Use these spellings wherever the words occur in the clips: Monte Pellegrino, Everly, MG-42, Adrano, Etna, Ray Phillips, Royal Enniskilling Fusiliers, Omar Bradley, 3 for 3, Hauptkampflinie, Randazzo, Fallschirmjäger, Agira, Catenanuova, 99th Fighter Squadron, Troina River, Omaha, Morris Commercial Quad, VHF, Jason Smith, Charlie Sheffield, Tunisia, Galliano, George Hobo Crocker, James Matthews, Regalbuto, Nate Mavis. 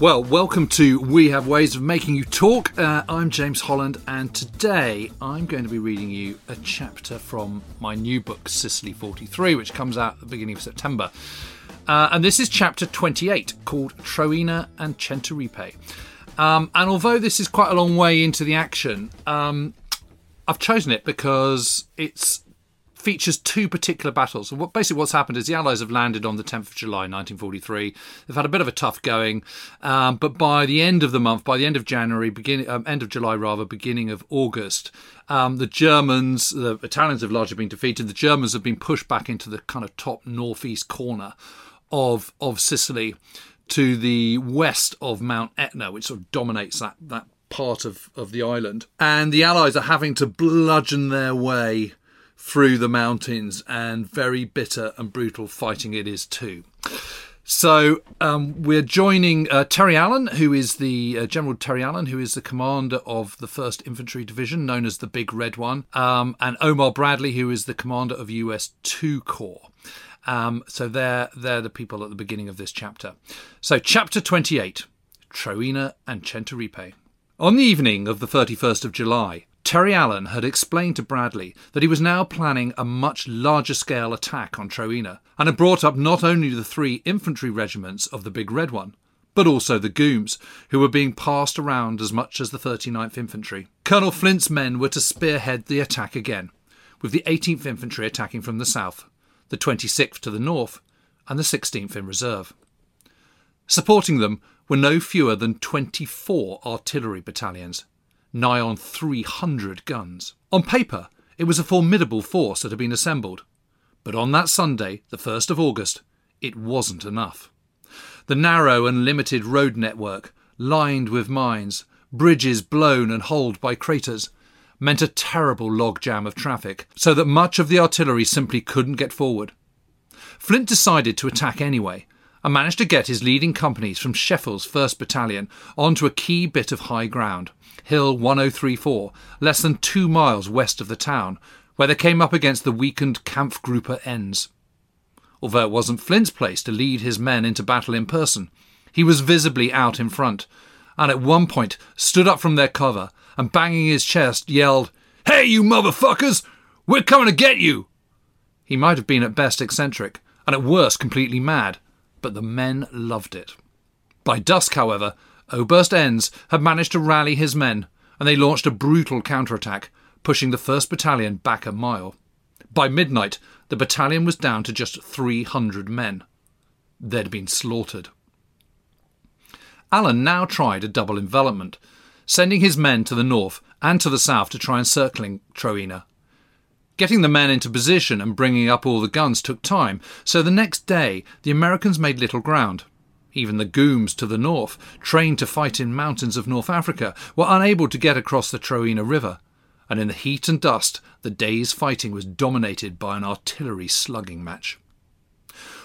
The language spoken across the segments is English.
Well, welcome to We Have Ways of Making You Talk. I'm James Holland, and today I'm going to be reading you a chapter from my new book, Sicily 43, which comes out at the beginning of September. And this is chapter 28, called Troina and Centuripe. And although this is quite a long way into the action, I've chosen it because it's features two particular battles. So basically what's happened is the Allies have landed on the 10th of July 1943. They've had a bit of a tough going, but by the end of the month, by the end of January, beginning of August, the Italians have largely been defeated. The Germans have been pushed back into the kind of top northeast corner of Sicily to the west of Mount Etna, which sort of dominates that part of the island. And the Allies are having to bludgeon their way through the mountains, and very bitter and brutal fighting it is too. So we're joining Terry Allen, who is the General Terry Allen, who is the commander of the 1st Infantry Division, known as the Big Red One, and Omar Bradley, who is the commander of US 2 Corps. So they're the people at the beginning of this chapter. So chapter 28, Troina and Centuripe. On the evening of the 31st of July, Terry Allen had explained to Bradley that he was now planning a much larger-scale attack on Troina and had brought up not only the three infantry regiments of the Big Red One, but also the Gooms, who were being passed around as much as the 39th Infantry. Colonel Flint's men were to spearhead the attack again, with the 18th Infantry attacking from the south, the 26th to the north, and the 16th in reserve. Supporting them were no fewer than 24 artillery battalions, nigh on 300 guns. On paper, it was a formidable force that had been assembled. But on that Sunday, the 1st of August, it wasn't enough. The narrow and limited road network, lined with mines, bridges blown and holed by craters, meant a terrible logjam of traffic, so that much of the artillery simply couldn't get forward. Flint decided to attack anyway, and managed to get his leading companies from Scheffel's 1st Battalion onto a key bit of high ground, Hill 1034, less than 2 miles west of the town, where they came up against the weakened Kampfgruppe Ens. Although it wasn't Flint's place to lead his men into battle in person, he was visibly out in front, and at one point stood up from their cover and, banging his chest, yelled, "Hey, you motherfuckers! We're coming to get you!" He might have been at best eccentric, and at worst completely mad, but the men loved it. By dusk, however, Oberst Ens had managed to rally his men, and they launched a brutal counterattack, pushing the 1st Battalion back a mile. By midnight, the battalion was down to just 300 men. They'd been slaughtered. Allen now tried a double envelopment, sending his men to the north and to the south to try encircling Troina. Getting the men into position and bringing up all the guns took time, so the next day the Americans made little ground. Even the Gooms to the north, trained to fight in mountains of North Africa, were unable to get across the Troina River, and in the heat and dust, the day's fighting was dominated by an artillery slugging match.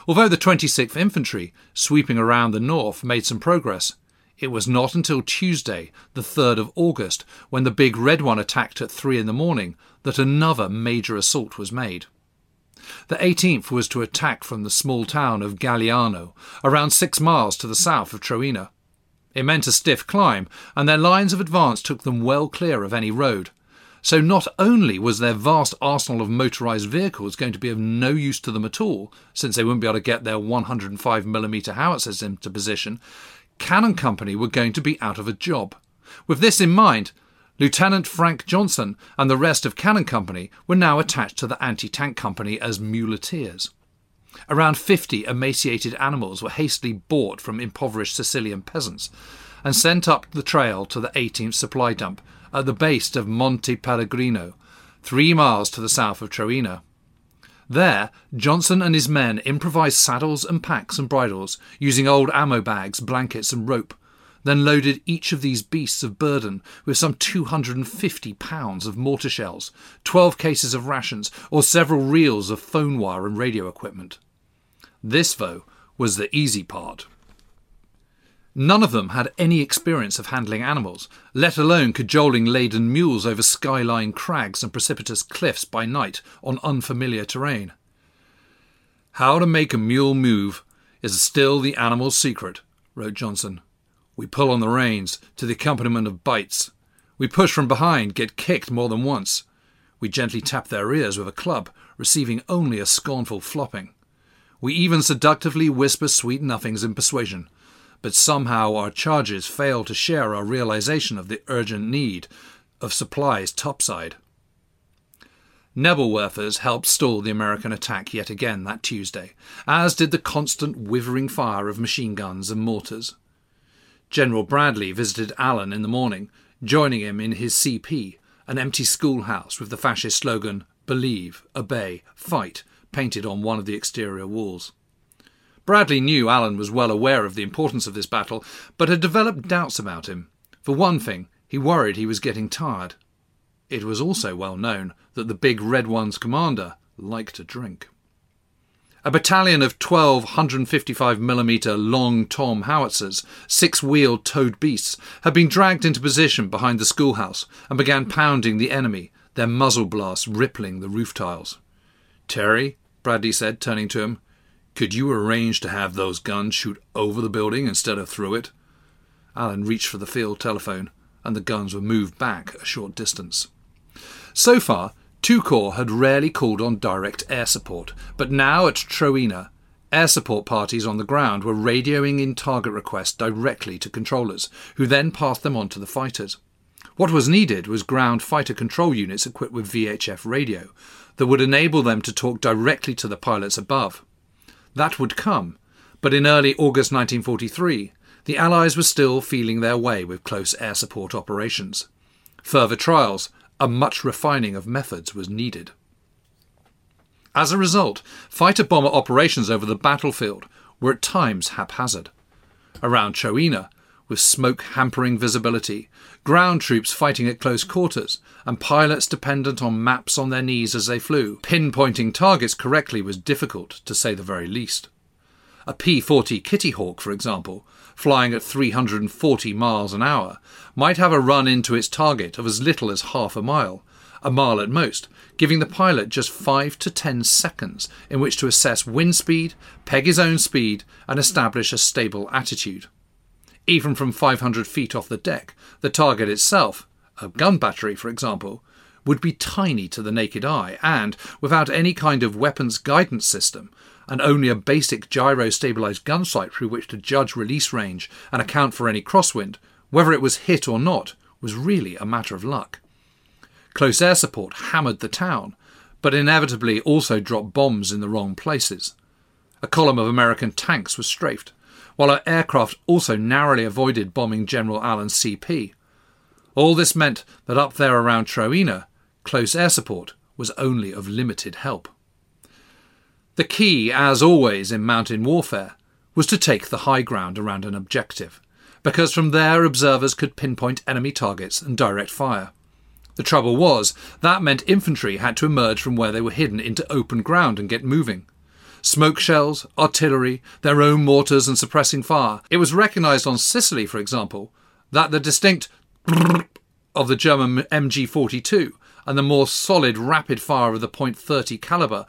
Although the 26th Infantry, sweeping around the north, made some progress, It was not until Tuesday, the 3rd of August, when the Big Red One attacked at 3 in the morning, that another major assault was made. The 18th was to attack from the small town of Galliano, around 6 miles to the south of Troina. It meant a stiff climb, and their lines of advance took them well clear of any road. So not only was their vast arsenal of motorised vehicles going to be of no use to them at all, since they wouldn't be able to get their 105mm howitzers into position, Cannon Company were going to be out of a job. With this in mind, Lieutenant Frank Johnson and the rest of Cannon Company were now attached to the anti-tank company as muleteers. Around 50 emaciated animals were hastily bought from impoverished Sicilian peasants and sent up the trail to the 18th supply dump at the base of Monte Pellegrino, 3 miles to the south of Troina. There, Johnson and his men improvised saddles and packs and bridles, using old ammo bags, blankets and rope, then loaded each of these beasts of burden with some 250 pounds of mortar shells, 12 cases of rations, or several reels of phone wire and radio equipment. This, though, was the easy part. None of them had any experience of handling animals, let alone cajoling laden mules over skyline crags and precipitous cliffs by night on unfamiliar terrain. "How to make a mule move is still the animal's secret," wrote Johnson. "We pull on the reins to the accompaniment of bites. We push from behind, get kicked more than once. We gently tap their ears with a club, receiving only a scornful flopping. We even seductively whisper sweet nothings in persuasion. But somehow our charges fail to share our realization of the urgent need of supplies topside." Nebelwerfers helped stall the American attack yet again that Tuesday, as did the constant withering fire of machine guns and mortars. General Bradley visited Allen in the morning, joining him in his CP, an empty schoolhouse with the fascist slogan, "Believe, Obey, Fight," painted on one of the exterior walls. Bradley knew Allen was well aware of the importance of this battle, but had developed doubts about him. For one thing, he worried he was getting tired. It was also well known that the Big Red One's commander liked to drink. A battalion of 12 155mm long Tom howitzers, 6-wheeled towed beasts, had been dragged into position behind the schoolhouse and began pounding the enemy, their muzzle blasts rippling the roof tiles. "Terry," Bradley said, turning to him, "could you arrange to have those guns shoot over the building instead of through it?" Allen reached for the field telephone, and the guns were moved back a short distance. So far, Two Corps had rarely called on direct air support, but now at Troina, air support parties on the ground were radioing in target requests directly to controllers, who then passed them on to the fighters. What was needed was ground fighter control units equipped with VHF radio that would enable them to talk directly to the pilots above. That would come, but in early August 1943, the Allies were still feeling their way with close air support operations. Further trials and much refining of methods was needed. As a result, fighter-bomber operations over the battlefield were at times haphazard. Around Troina, with smoke hampering visibility, ground troops fighting at close quarters, and pilots dependent on maps on their knees as they flew, pinpointing targets correctly was difficult, to say the very least. A P-40 Kitty Hawk, for example, flying at 340 miles an hour, might have a run into its target of as little as half a mile at most, giving the pilot just 5 to 10 seconds in which to assess wind speed, peg his own speed, and establish a stable attitude. Even from 500 feet off the deck, the target itself, a gun battery for example, would be tiny to the naked eye and, without any kind of weapons guidance system, and only a basic gyro-stabilised gun sight through which to judge release range and account for any crosswind, whether it was hit or not, was really a matter of luck. Close air support hammered the town, but inevitably also dropped bombs in the wrong places. A column of American tanks was strafed, while our aircraft also narrowly avoided bombing General Allen's CP. All this meant that up there around Troina, close air support was only of limited help. The key, as always in mountain warfare, was to take the high ground around an objective, because from there observers could pinpoint enemy targets and direct fire. The trouble was, that meant infantry had to emerge from where they were hidden into open ground and get moving. smoke shells, artillery, their own mortars and suppressing fire. It was recognised on Sicily, for example, that the distinct of the German MG-42 and the more solid rapid fire of the .30 calibre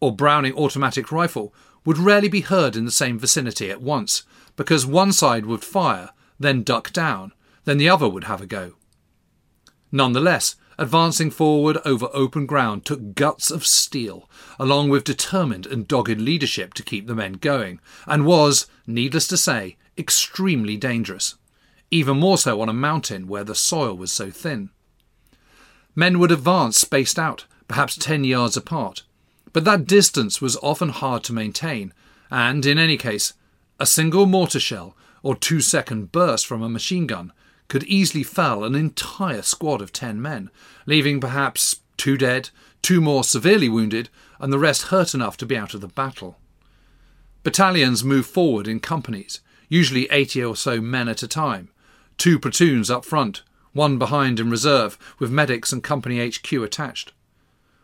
or Browning automatic rifle would rarely be heard in the same vicinity at once, because one side would fire, then duck down, then the other would have a go. Nonetheless, advancing forward over open ground took guts of steel, along with determined and dogged leadership to keep the men going, and was, needless to say, extremely dangerous, even more so on a mountain where the soil was so thin. Men would advance spaced out, perhaps 10 yards apart, but that distance was often hard to maintain, and, in any case, a single mortar shell or 2-second burst from a machine gun could easily fell an entire squad of 10 men, leaving perhaps 2 dead, 2 more severely wounded, and the rest hurt enough to be out of the battle. Battalions moved forward in companies, usually 80 or so men at a time, 2 platoons up front, 1 behind in reserve, with medics and company HQ attached.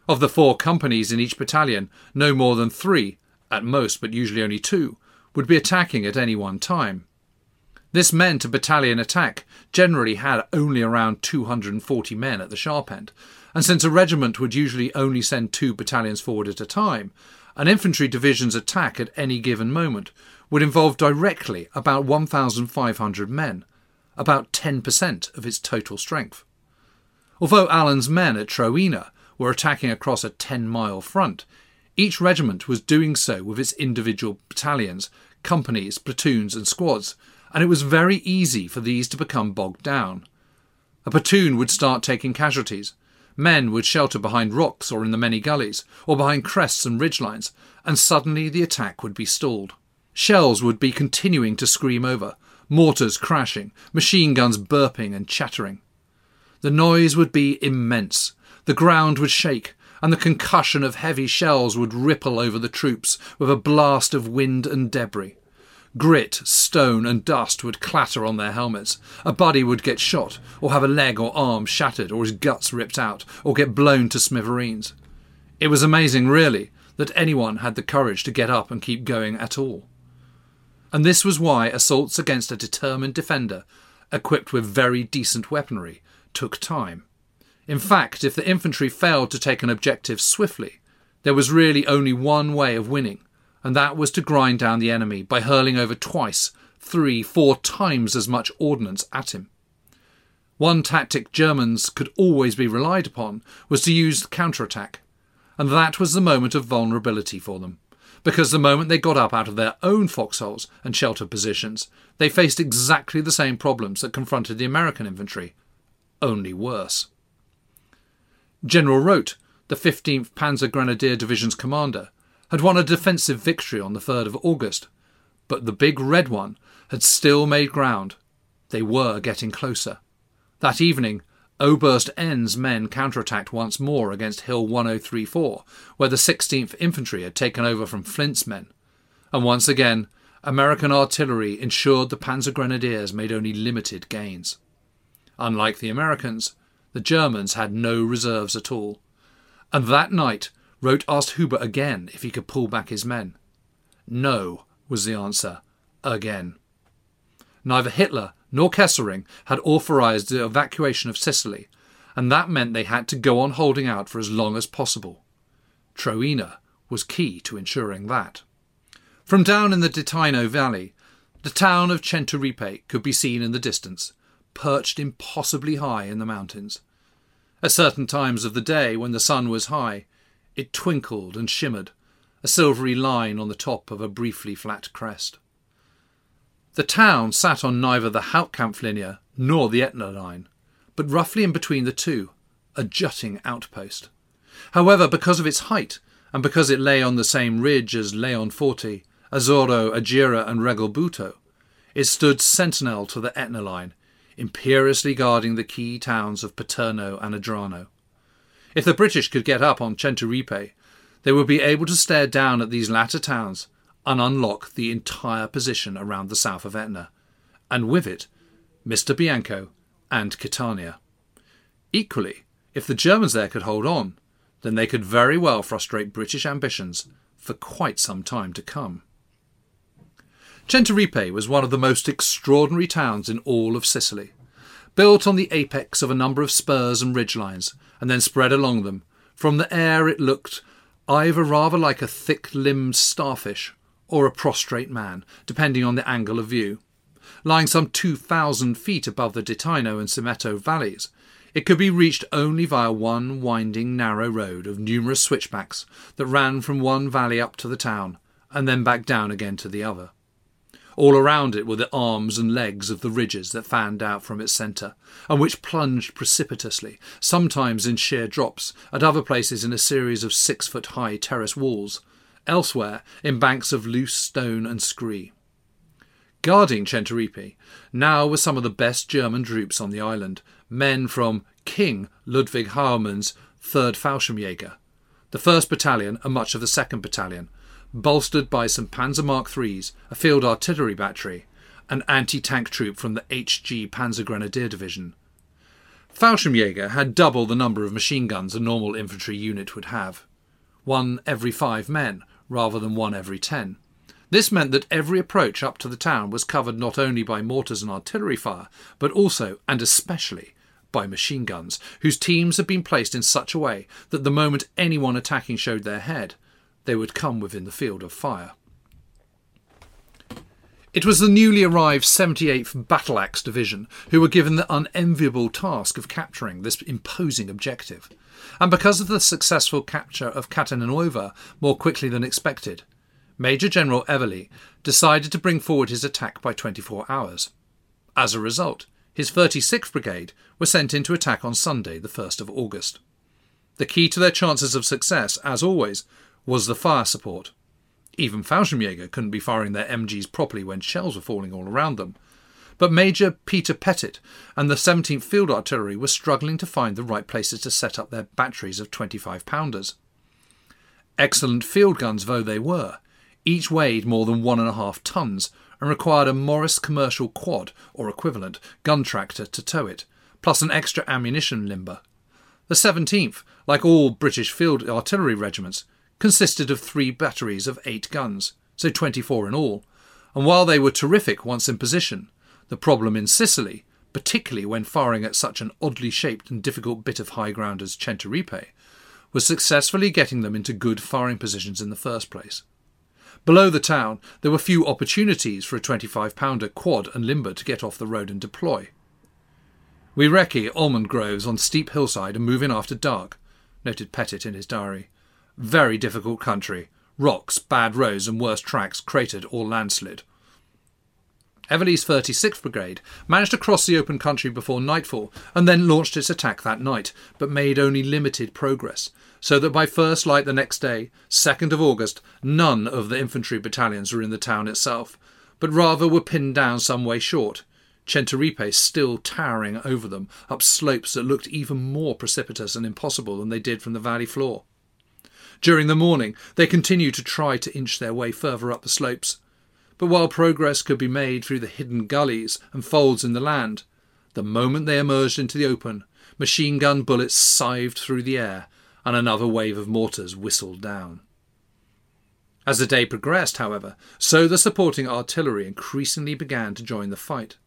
Of the 4 companies in each battalion, no more than 3, at most but usually only 2, would be attacking at any one time. This men-to-battalion attack generally had only around 240 men at the sharp end, and since a regiment would usually only send 2 battalions forward at a time, an infantry division's attack at any given moment would involve directly about 1,500 men, about 10% of its total strength. Although Allen's men at Troina were attacking across a 10-mile front, each regiment was doing so with its individual battalions, companies, platoons and squads, and it was very easy for these to become bogged down. A platoon would start taking casualties. Men would shelter behind rocks or in the many gullies, or behind crests and ridgelines, and suddenly the attack would be stalled. Shells would be continuing to scream over, mortars crashing, machine guns burping and chattering. The noise would be immense. The ground would shake, and the concussion of heavy shells would ripple over the troops with a blast of wind and debris. Grit, stone and dust would clatter on their helmets. A buddy would get shot, or have a leg or arm shattered, or his guts ripped out, or get blown to smithereens. It was amazing, really, that anyone had the courage to get up and keep going at all. And this was why assaults against a determined defender, equipped with very decent weaponry, took time. In fact, if the infantry failed to take an objective swiftly, there was really only one way of winning, and that was to grind down the enemy by hurling over 2, 3, 4 times as much ordnance at him. One tactic Germans could always be relied upon was to use the counterattack, and that was the moment of vulnerability for them, because the moment they got up out of their own foxholes and sheltered positions, they faced exactly the same problems that confronted the American infantry, only worse. General Rote, the 15th Panzer Grenadier Division's commander, had won a defensive victory on the 3rd of August, but the Big Red One had still made ground. They were getting closer. That evening, Oberst Ens' men counterattacked once more against Hill 1034, where the 16th Infantry had taken over from Flint's men, and once again, American artillery ensured the Panzer Grenadiers made only limited gains. Unlike the Americans, the Germans had no reserves at all, and that night, Rote asked Huber again if he could pull back his men. No, was the answer, again. Neither Hitler nor Kesselring had authorised the evacuation of Sicily, and that meant they had to go on holding out for as long as possible. Troina was key to ensuring that. From down in the Detino valley, the town of Centuripe could be seen in the distance, perched impossibly high in the mountains. At certain times of the day, when the sun was high, it twinkled and shimmered, a silvery line on the top of a briefly flat crest. The town sat on neither the Hauptkampflinie nor the Etna line, but roughly in between the two, a jutting outpost. However, because of its height, and because it lay on the same ridge as Leonforte, Assoro, Agira and Regalbuto, it stood sentinel to the Etna line, imperiously guarding the key towns of Paterno and Adrano. If the British could get up on Centuripe, they would be able to stare down at these latter towns and unlock the entire position around the south of Etna, and with it, Mr. Bianco and Catania. Equally, if the Germans there could hold on, then they could very well frustrate British ambitions for quite some time to come. Centuripe was one of the most extraordinary towns in all of Sicily, built on the apex of a number of spurs and ridgelines, and then spread along them. From the air it looked either rather like a thick-limbed starfish or a prostrate man, depending on the angle of view. Lying some 2,000 feet above the Detino and Simeto valleys, it could be reached only via one winding, narrow road of numerous switchbacks that ran from one valley up to the town, and then back down again to the other. All around it were the arms and legs of the ridges that fanned out from its centre, and which plunged precipitously, sometimes in sheer drops, at other places in a series of 6-foot-high terrace walls, elsewhere in banks of loose stone and scree. Guarding Centuripe now were some of the best German troops on the island, men from King Ludwig Haumann's 3rd Fallschirmjäger, the 1st Battalion and much of the 2nd Battalion, bolstered by some Panzer Mark IIIs, a field artillery battery, an anti-tank troop from the HG Panzer Grenadier Division. Fallschirmjäger had double the number of machine guns a normal infantry unit would have, one every 5 men rather than one every 10. This meant that every approach up to the town was covered not only by mortars and artillery fire, but also, and especially, by machine guns, whose teams had been placed in such a way that the moment anyone attacking showed their head, they would come within the field of fire. It was the newly arrived 78th Battle Axe Division who were given the unenviable task of capturing this imposing objective, and because of the successful capture of Catenanuova more quickly than expected, Major General Everly decided to bring forward his attack by 24 hours. As a result, his 36th Brigade were sent into attack on Sunday, the 1st of August. The key to their chances of success, as always, was the fire support. Even Fallschirmjäger couldn't be firing their MGs properly when shells were falling all around them. But Major Peter Pettit and the 17th Field Artillery were struggling to find the right places to set up their batteries of 25-pounders. Excellent field guns though they were, each weighed more than 1.5 tons and required a Morris commercial quad or equivalent gun tractor to tow it, plus an extra ammunition limber. The 17th, like all British field artillery regiments, consisted of 3 batteries of 8 guns, so 24 in all, and while they were terrific once in position, the problem in Sicily, particularly when firing at such an oddly shaped and difficult bit of high ground as Centuripe, was successfully getting them into good firing positions in the first place. Below the town, there were few opportunities for a 25-pounder quad and limber to get off the road and deploy. We recce almond groves on steep hillside and move in after dark, noted Pettit in his diary. Very difficult country. Rocks, bad roads and worse tracks cratered or landslid. Everly's 36th Brigade managed to cross the open country before nightfall and then launched its attack that night, but made only limited progress, so that by first light the next day, 2nd of August, none of the infantry battalions were in the town itself, but rather were pinned down some way short, Centuripe still towering over them up slopes that looked even more precipitous and impossible than they did from the valley floor. During the morning, they continued to try to inch their way further up the slopes, but while progress could be made through the hidden gullies and folds in the land, the moment they emerged into the open, machine-gun bullets scythed through the air, and another wave of mortars whistled down. As the day progressed, however, so the supporting artillery increasingly began to join the fight.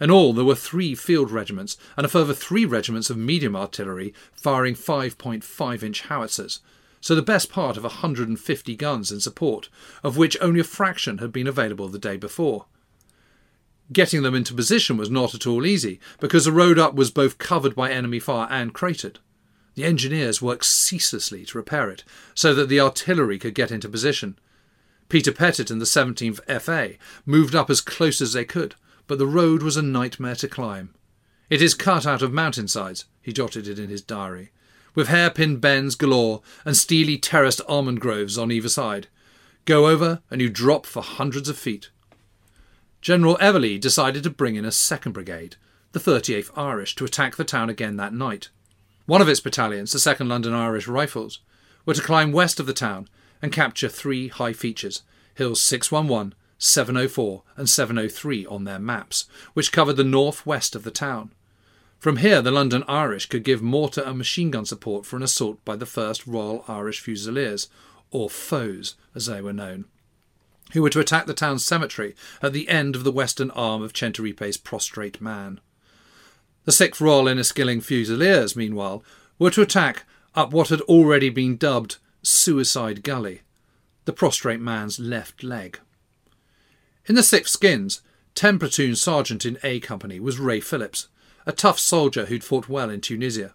In all, there were 3 field regiments and a further 3 regiments of medium artillery firing 5.5-inch howitzers, so the best part of 150 guns in support, of which only a fraction had been available the day before. Getting them into position was not at all easy, because the road up was both covered by enemy fire and cratered. The engineers worked ceaselessly to repair it, so that the artillery could get into position. Peter Pettit and the 17th FA moved up as close as they could, but the road was a nightmare to climb. It is cut out of mountainsides, he jotted it in his diary, with hairpin bends galore and steely terraced almond groves on either side. Go over and you drop for hundreds of feet. General Everly decided to bring in a 2nd Brigade, the 38th Irish, to attack the town again that night. One of its battalions, the 2nd London Irish Rifles, were to climb west of the town and capture 3 high features, hills 611, 704 and 703 on their maps, which covered the north-west of the town. From here the London Irish could give mortar and machine gun support for an assault by the 1st Royal Irish Fusiliers, or foes as they were known, who were to attack the town's cemetery at the end of the western arm of Centuripe's prostrate man. The 6th Royal Enniskilling Fusiliers, meanwhile, were to attack up what had already been dubbed Suicide Gully, the prostrate man's left leg. In the 6th Skins, 10 platoon sergeant in A Company was Ray Phillips, a tough soldier who'd fought well in Tunisia.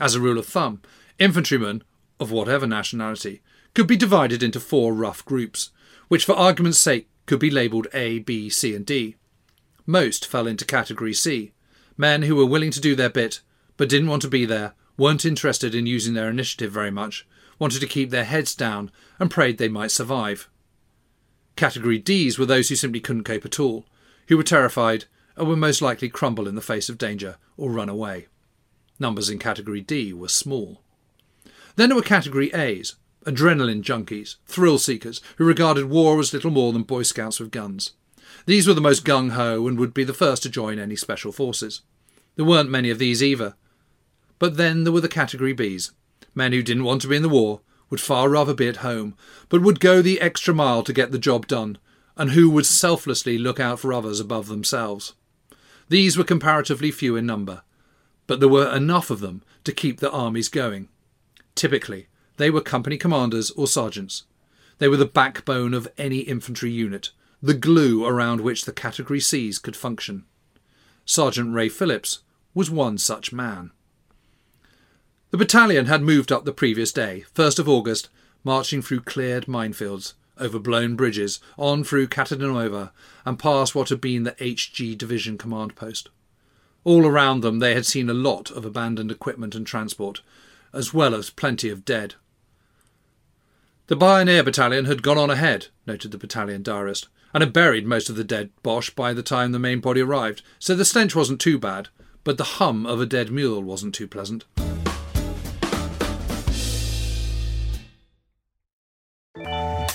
As a rule of thumb, infantrymen, of whatever nationality, could be divided into 4 rough groups, which for argument's sake could be labelled A, B, C and D. Most fell into Category C, men who were willing to do their bit, but didn't want to be there, weren't interested in using their initiative very much, wanted to keep their heads down and prayed they might survive. Category Ds were those who simply couldn't cope at all, who were terrified and would most likely crumble in the face of danger or run away. Numbers in Category D were small. Then there were Category As, adrenaline junkies, thrill seekers, who regarded war as little more than Boy Scouts with guns. These were the most gung-ho and would be the first to join any special forces. There weren't many of these either. But then there were the Category Bs, men who didn't want to be in the war, would far rather be at home, but would go the extra mile to get the job done, and who would selflessly look out for others above themselves. These were comparatively few in number, but there were enough of them to keep the armies going. Typically, they were company commanders or sergeants. They were the backbone of any infantry unit, the glue around which the Category Cs could function. Sergeant Ray Phillips was one such man. The battalion had moved up the previous day, 1st of August, marching through cleared minefields, over blown bridges, on through Catenanuova and past what had been the HG Division command post. All around them they had seen a lot of abandoned equipment and transport, as well as plenty of dead. The Pioneer Battalion had gone on ahead, noted the battalion diarist, and had buried most of the dead Boche by the time the main body arrived, so the stench wasn't too bad, but the hum of a dead mule wasn't too pleasant.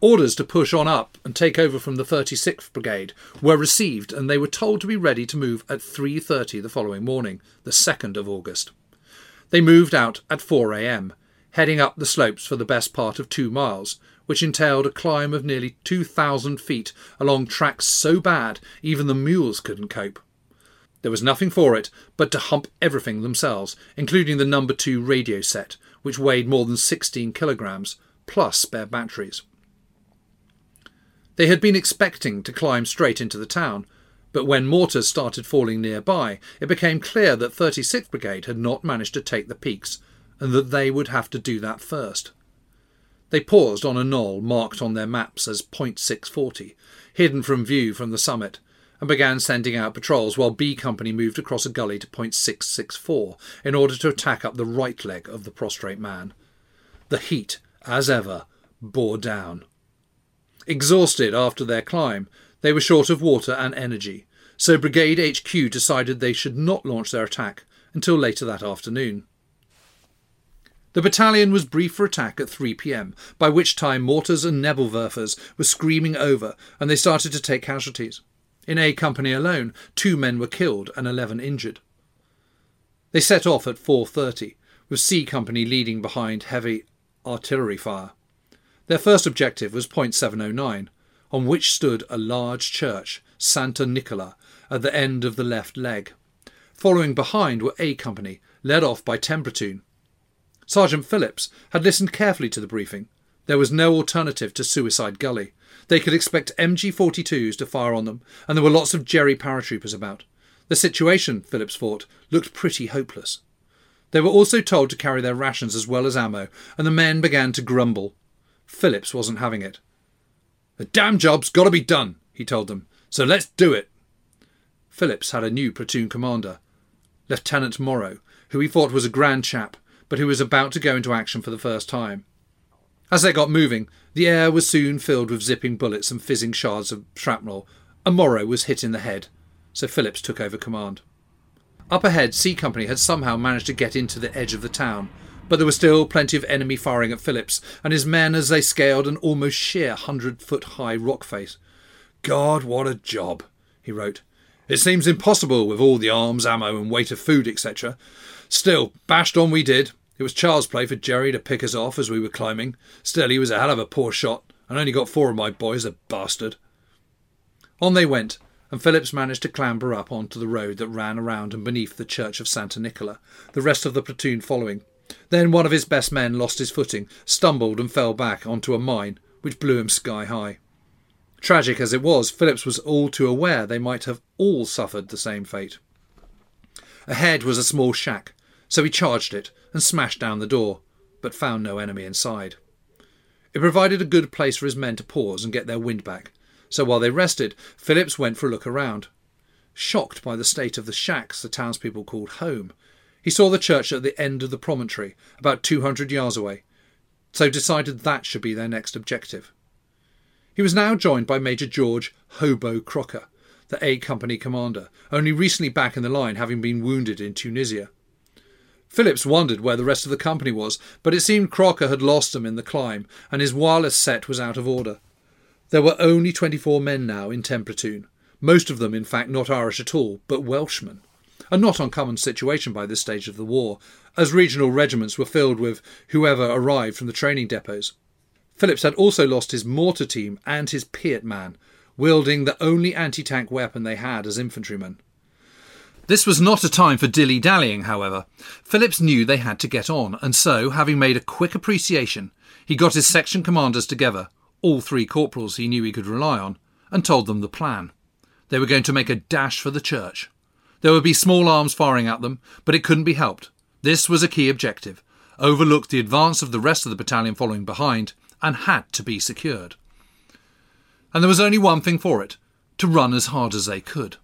Orders to push on up and take over from the 36th Brigade were received, and they were told to be ready to move at 3:30 the following morning, the 2nd of August. They moved out at 4 a.m, heading up the slopes for the best part of 2 miles, which entailed a climb of nearly 2,000 feet along tracks so bad even the mules couldn't cope. There was nothing for it but to hump everything themselves, including the number 2 radio set, which weighed more than 16 kilograms, plus spare batteries. They had been expecting to climb straight into the town, but when mortars started falling nearby, it became clear that 36th Brigade had not managed to take the peaks, and that they would have to do that first. They paused on a knoll marked on their maps as .640, hidden from view from the summit, and began sending out patrols while B Company moved across a gully to .664 in order to attack up the right leg of the prostrate man. The heat, as ever, bore down. Exhausted after their climb, they were short of water and energy, so Brigade HQ decided they should not launch their attack until later that afternoon. The battalion was briefed for attack at 3 p.m, by which time mortars and Nebelwerfers were screaming over and they started to take casualties. In A Company alone, 2 men were killed and 11 injured. They set off at 4:30, with C Company leading behind heavy artillery fire. Their first objective was .709, on which stood a large church, Santa Nicola, at the end of the left leg. Following behind were A Company, led off by 10 platoon. Sergeant Phillips had listened carefully to the briefing. There was no alternative to Suicide Gully. They could expect MG-42s to fire on them, and there were lots of jerry paratroopers about. The situation, Phillips thought, looked pretty hopeless. They were also told to carry their rations as well as ammo, and the men began to grumble. Phillips wasn't having it. "The damn job's got to be done," he told them, "so let's do it." Phillips had a new platoon commander, Lieutenant Morrow, who he thought was a grand chap, but who was about to go into action for the first time. As they got moving, the air was soon filled with zipping bullets and fizzing shards of shrapnel, and Morrow was hit in the head, so Phillips took over command. Up ahead, C Company had somehow managed to get into the edge of the town, but there was still plenty of enemy firing at Phillips and his men as they scaled an almost sheer 100-foot-high rock face. "God, what a job," he wrote. "It seems impossible with all the arms, ammo and weight of food, etc. Still, bashed on we did. It was child's play for Jerry to pick us off as we were climbing. Still, he was a hell of a poor shot, and only got 4 of my boys, the bastard." On they went, and Phillips managed to clamber up onto the road that ran around and beneath the church of Santa Nicola, the rest of the platoon following. Then one of his best men lost his footing, stumbled and fell back onto a mine, which blew him sky high. Tragic as it was, Phillips was all too aware they might have all suffered the same fate. Ahead was a small shack, so he charged it and smashed down the door, but found no enemy inside. It provided a good place for his men to pause and get their wind back, so while they rested, Phillips went for a look around. Shocked by the state of the shacks the townspeople called home, he saw the church at the end of the promontory, about 200 yards away, so decided that should be their next objective. He was now joined by Major George Hobo Crocker, the A Company commander, only recently back in the line, having been wounded in Tunisia. Phillips wondered where the rest of the company was, but it seemed Crocker had lost them in the climb, and his wireless set was out of order. There were only 24 men now in 10 platoon, most of them in fact not Irish at all, but Welshmen. A not uncommon situation by this stage of the war, as regional regiments were filled with whoever arrived from the training depots. Phillips had also lost his mortar team and his Piet man, wielding the only anti-tank weapon they had as infantrymen. This was not a time for dilly-dallying, however. Phillips knew they had to get on, and so, having made a quick appreciation, he got his section commanders together, all 3 corporals he knew he could rely on, and told them the plan. They were going to make a dash for the church. There would be small arms firing at them, but it couldn't be helped. This was a key objective, overlooked the advance of the rest of the battalion following behind, and had to be secured. And there was only one thing for it, to run as hard as they could.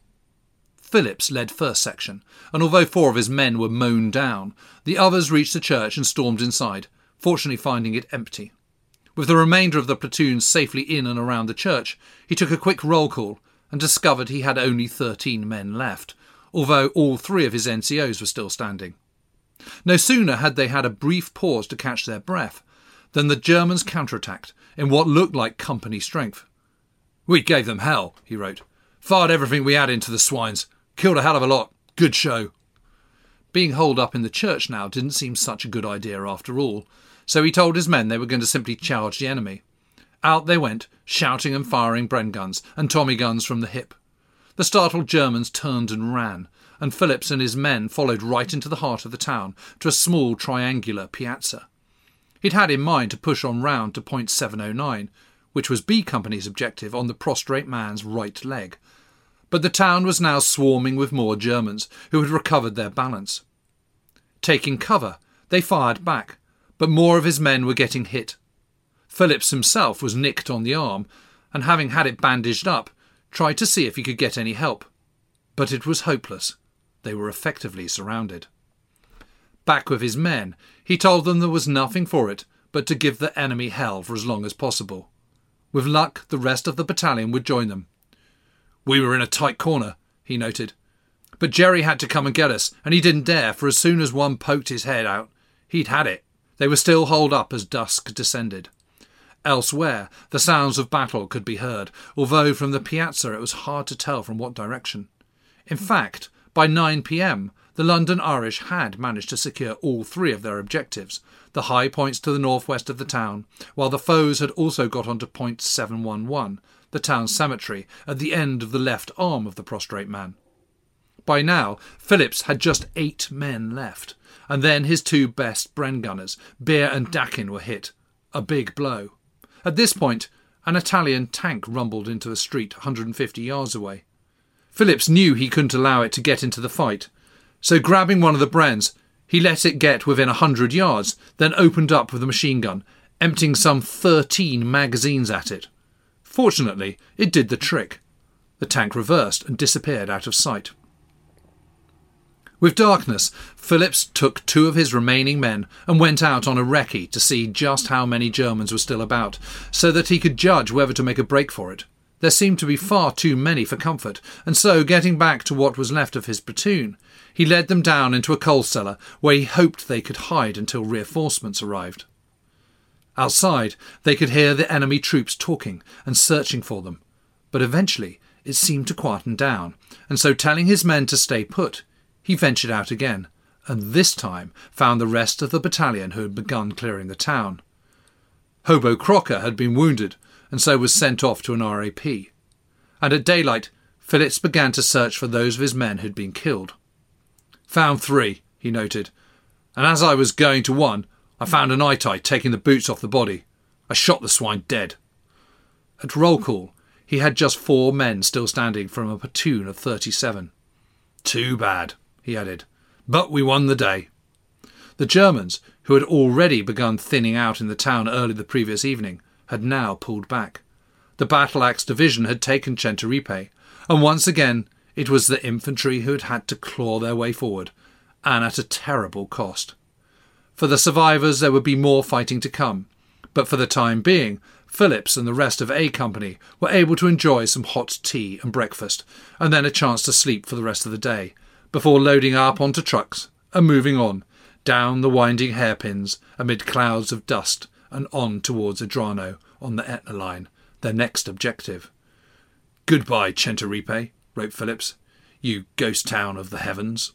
Phillips led first section, and although 4 of his men were mown down, the others reached the church and stormed inside, fortunately finding it empty. With the remainder of the platoon safely in and around the church, he took a quick roll call and discovered he had only 13 men left, although all 3 of his NCOs were still standing. No sooner had they had a brief pause to catch their breath than the Germans counterattacked in what looked like company strength. "We gave them hell," he wrote. "Fired everything we had into the swines. Killed a hell of a lot. Good show." Being holed up in the church now didn't seem such a good idea after all, so he told his men they were going to simply charge the enemy. Out they went, shouting and firing Bren guns and Tommy guns from the hip. The startled Germans turned and ran, and Phillips and his men followed right into the heart of the town to a small triangular piazza. He'd had in mind to push on round to .709, which was B Company's objective on the prostrate man's right leg, but the town was now swarming with more Germans, who had recovered their balance. Taking cover, they fired back, but more of his men were getting hit. Phillips himself was nicked on the arm, and having had it bandaged up, tried to see if he could get any help. But it was hopeless. They were effectively surrounded. Back with his men, he told them there was nothing for it but to give the enemy hell for as long as possible. With luck, the rest of the battalion would join them. "We were in a tight corner," he noted. "But Jerry had to come and get us, and he didn't dare, for as soon as one poked his head out, he'd had it." They were still holed up as dusk descended. Elsewhere, the sounds of battle could be heard, although from the piazza it was hard to tell from what direction. In fact, by 9 p.m, the London Irish had managed to secure all three of their objectives, the high points to the northwest of the town, while the foes had also got onto point 711, the town cemetery, at the end of the left arm of the prostrate man. By now, Phillips had just 8 men left, and then his 2 best Bren gunners, Beer and Dakin, were hit. A big blow. At this point, an Italian tank rumbled into the street 150 yards away. Phillips knew he couldn't allow it to get into the fight, so grabbing one of the Brens, he let it get within 100 yards, then opened up with a machine gun, emptying some 13 magazines at it. Fortunately, it did the trick. The tank reversed and disappeared out of sight. With darkness, Phillips took 2 of his remaining men and went out on a recce to see just how many Germans were still about, so that he could judge whether to make a break for it. There seemed to be far too many for comfort, and so, getting back to what was left of his platoon, he led them down into a coal cellar where he hoped they could hide until reinforcements arrived. Outside, they could hear the enemy troops talking and searching for them, but eventually it seemed to quieten down, and so, telling his men to stay put, he ventured out again, and this time found the rest of the battalion who had begun clearing the town. Hobo Crocker had been wounded, and so was sent off to an RAP. And at daylight, Phillips began to search for those of his men who'd been killed. "Found 3, he noted, "and as I was going to one, I found an eye-tie taking the boots off the body. I shot the swine dead." At roll call, he had just 4 men still standing from a platoon of 37. "Too bad," he added, "but we won the day." The Germans, who had already begun thinning out in the town early the previous evening, had now pulled back. The battle axe division had taken Centuripe, and once again it was the infantry who had had to claw their way forward, and at a terrible cost. For the survivors there would be more fighting to come, but for the time being Phillips and the rest of A Company were able to enjoy some hot tea and breakfast, and then a chance to sleep for the rest of the day, before loading up onto trucks and moving on, down the winding hairpins amid clouds of dust and on towards Adrano on the Etna line, their next objective. "Goodbye, Centuripe," wrote Phillips, "you ghost town of the heavens."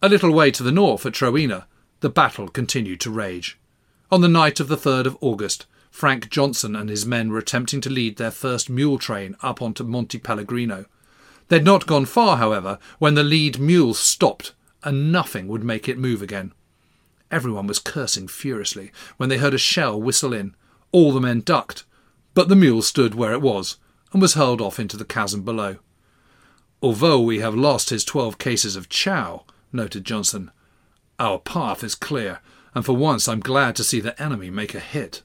A little way to the north at Troina, the battle continued to rage. On the night of the 3rd of August, Frank Johnson and his men were attempting to lead their first mule train up onto Monte Pellegrino. They'd not gone far, however, when the lead mule stopped and nothing would make it move again. Everyone was cursing furiously when they heard a shell whistle in. All the men ducked, but the mule stood where it was and was hurled off into the chasm below. "Although we have lost his 12 cases of chow," noted Johnson, "our path is clear, and for once I'm glad to see the enemy make a hit."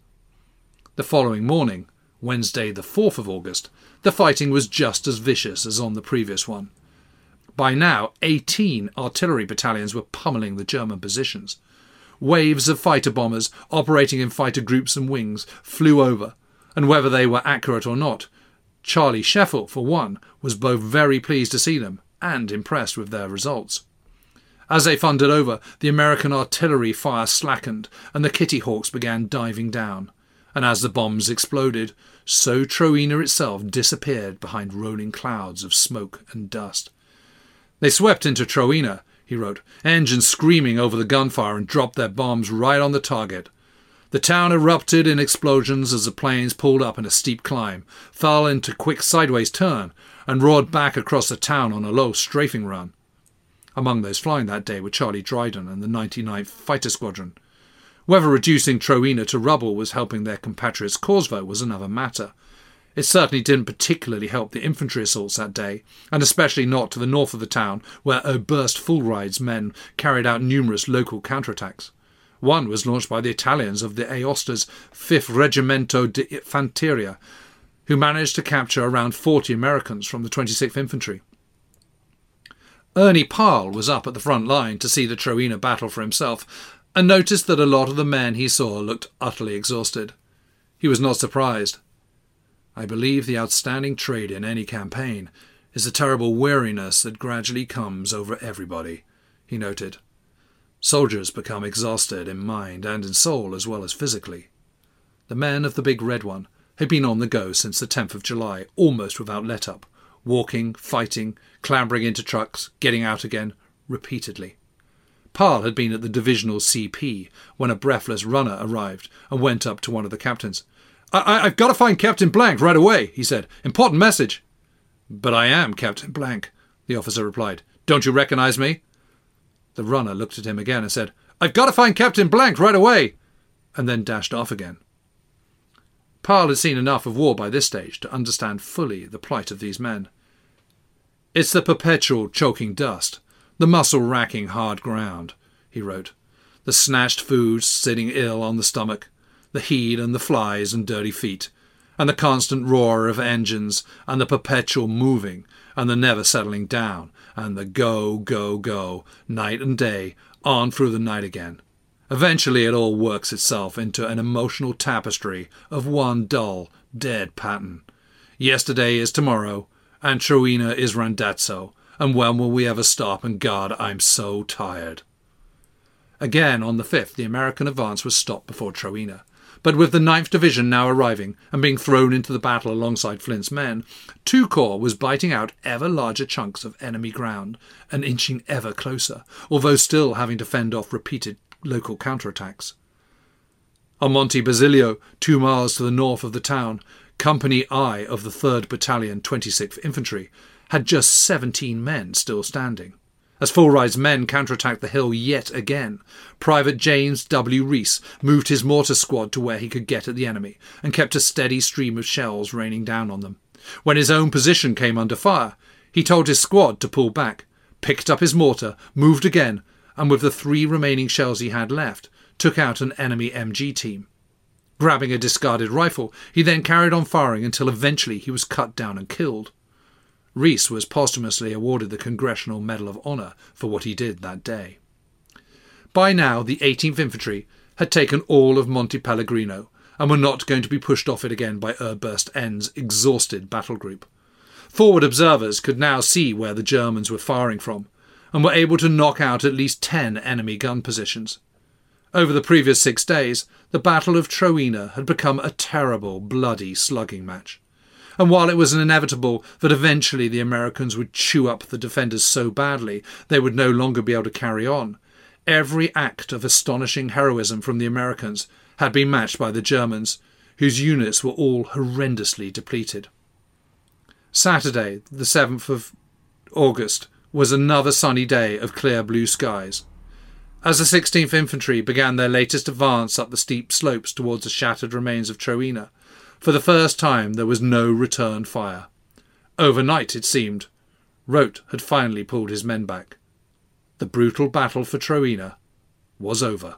The following morning, Wednesday the 4th of August, the fighting was just as vicious as on the previous one. By now, 18 artillery battalions were pummelling the German positions. Waves of fighter bombers, operating in fighter groups and wings, flew over, and whether they were accurate or not, Charlie Sheffield, for one, was both very pleased to see them and impressed with their results. As they thundered over, the American artillery fire slackened, and the Kitty Hawks began diving down. And as the bombs exploded, so Troina itself disappeared behind rolling clouds of smoke and dust. "They swept into Troina," he wrote, "engines screaming over the gunfire, and dropped their bombs right on the target. The town erupted in explosions as the planes pulled up in a steep climb, fell into quick sideways turn, and roared back across the town on a low strafing run." Among those flying that day were Charlie Dryden and the 99th Fighter Squadron. Whether reducing Troina to rubble was helping their compatriots' cause, though, was another matter. It certainly didn't particularly help the infantry assaults that day, and especially not to the north of the town, where Oberst Fulride's men carried out numerous local counterattacks. One was launched by the Italians of the Aosta's 5th Reggimento di Infanteria, who managed to capture around 40 Americans from the 26th Infantry. Ernie Pyle was up at the front line to see the Troina battle for himself, and noticed that a lot of the men he saw looked utterly exhausted. He was not surprised. I believe the outstanding trait in any campaign is the terrible weariness that gradually comes over everybody, he noted. Soldiers become exhausted in mind and in soul as well as physically. The men of the Big Red One had been on the go since the 10th of July, almost without let-up, walking, fighting, clambering into trucks, getting out again, repeatedly. Parle had been at the divisional CP when a breathless runner arrived and went up to one of the captains. I've got to find Captain Blank right away, he said. Important message. But I am Captain Blank, the officer replied. Don't you recognize me? The runner looked at him again and said, I've got to find Captain Blank right away, and then dashed off again. Parle had seen enough of war by this stage to understand fully the plight of these men. It's the perpetual choking dust, the muscle-racking hard ground, he wrote, the snatched food sitting ill on the stomach, the heat and the flies and dirty feet, and the constant roar of engines, and the perpetual moving, and the never settling down, and the go, go, go, night and day, on through the night again. Eventually it all works itself into an emotional tapestry of one dull, dead pattern. Yesterday is tomorrow, and Troina is Randazzo, and when will we ever stop, and God, I'm so tired. Again, on the 5th, the American advance was stopped before Troina. But with the 9th Division now arriving and being thrown into the battle alongside Flint's men, two corps was biting out ever larger chunks of enemy ground and inching ever closer, although still having to fend off repeated local counterattacks. On Monte Basilio, 2 miles to the north of the town, Company I of the 3rd Battalion 26th Infantry had just 17 men still standing. As Fulride's men counterattacked the hill yet again, Private James W. Reese moved his mortar squad to where he could get at the enemy and kept a steady stream of shells raining down on them. When his own position came under fire, he told his squad to pull back, picked up his mortar, moved again, and with the 3 remaining shells he had left, took out an enemy MG team. Grabbing a discarded rifle, he then carried on firing until eventually he was cut down and killed. Reese was posthumously awarded the Congressional Medal of Honor for what he did that day. By now, the 18th Infantry had taken all of Monte Pellegrino and were not going to be pushed off it again by Oberst Ens' exhausted battle group. Forward observers could now see where the Germans were firing from and were able to knock out at least 10 enemy gun positions. Over the previous 6 days, the Battle of Troina had become a terrible, bloody slugging match. And while it was inevitable that eventually the Americans would chew up the defenders so badly they would no longer be able to carry on, every act of astonishing heroism from the Americans had been matched by the Germans, whose units were all horrendously depleted. Saturday, the 7th of August, was another sunny day of clear blue skies. As the 16th Infantry began their latest advance up the steep slopes towards the shattered remains of Troina, for the first time there was no return fire. Overnight, it seemed, Rote had finally pulled his men back. The brutal battle for Troina was over.